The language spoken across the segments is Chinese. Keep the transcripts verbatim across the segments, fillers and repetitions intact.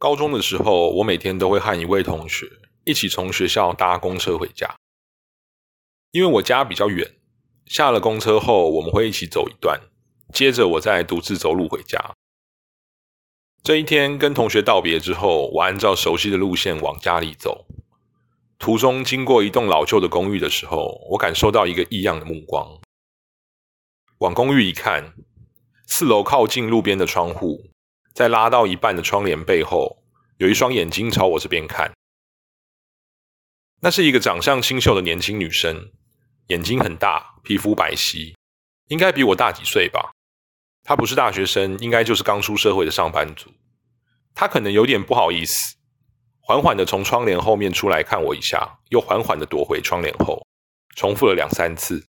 高中的时候，我每天都会和一位同学一起从学校搭公车回家。因为我家比较远，下了公车后我们会一起走一段，接着我再独自走路回家。这一天跟同学道别之后，我按照熟悉的路线往家里走。途中经过一栋老旧的公寓的时候，我感受到一个异样的目光。往公寓一看，四楼靠近路边的窗户，在拉到一半的窗帘背后，有一双眼睛朝我这边看。那是一个长相清秀的年轻女生，眼睛很大，皮肤白皙，应该比我大几岁吧。她不是大学生，应该就是刚出社会的上班族。她可能有点不好意思，缓缓地从窗帘后面出来看我一下，又缓缓地躲回窗帘后，重复了两三次。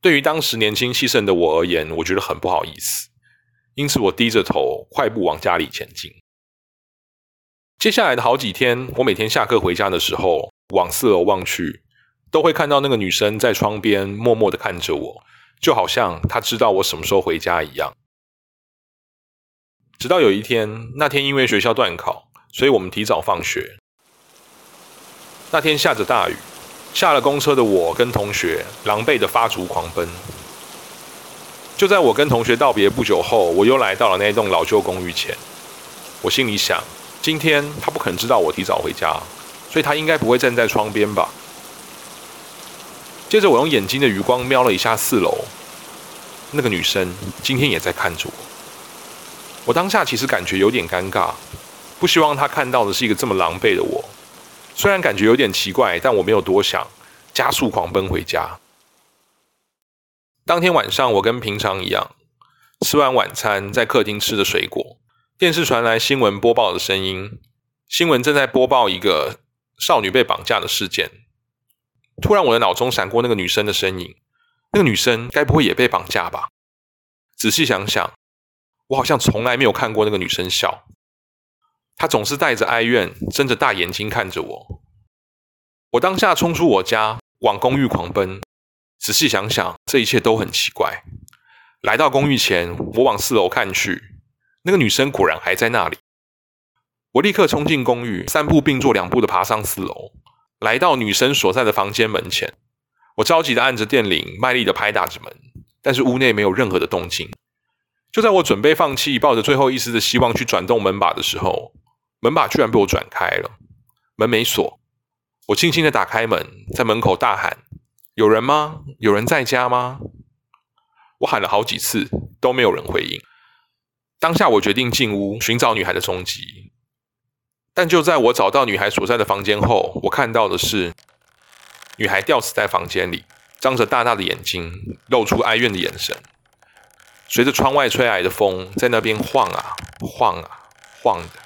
对于当时年轻气盛的我而言，我觉得很不好意思。因此我低着头快步往家里前进。接下来的好几天，我每天下课回家的时候往四楼望去，都会看到那个女生在窗边默默地看着我，就好像她知道我什么时候回家一样。直到有一天，那天因为学校断考，所以我们提早放学。那天下着大雨，下了公车的我跟同学狼狈地发足狂奔。就在我跟同学道别不久后，我又来到了那栋老旧公寓前。我心里想，今天他不可能知道我提早回家，所以他应该不会站在窗边吧。接着我用眼睛的余光瞄了一下四楼，那个女生今天也在看着我。我当下其实感觉有点尴尬，不希望她看到的是一个这么狼狈的我。虽然感觉有点奇怪，但我没有多想，加速狂奔回家。当天晚上，我跟平常一样，吃完晚餐，在客厅吃的水果，电视传来新闻播报的声音。新闻正在播报一个少女被绑架的事件。突然，我的脑中闪过那个女生的身影。那个女生该不会也被绑架吧？仔细想想，我好像从来没有看过那个女生笑。她总是带着哀怨，睁着大眼睛看着我。我当下冲出我家，往公寓狂奔。仔细想想，这一切都很奇怪。来到公寓前，我往四楼看去，那个女生果然还在那里。我立刻冲进公寓，三步并作两步地爬上四楼，来到女生所在的房间门前。我着急地按着电铃，卖力地拍打着门，但是屋内没有任何的动静。就在我准备放弃，抱着最后一丝的希望去转动门把的时候，门把居然被我转开了，门没锁。我轻轻地打开门，在门口大喊，有人吗？有人在家吗？我喊了好几次，都没有人回应。当下我决定进屋寻找女孩的踪迹。但就在我找到女孩所在的房间后，我看到的是女孩吊死在房间里，张着大大的眼睛，露出哀怨的眼神。随着窗外吹来的风，在那边晃啊晃啊晃的。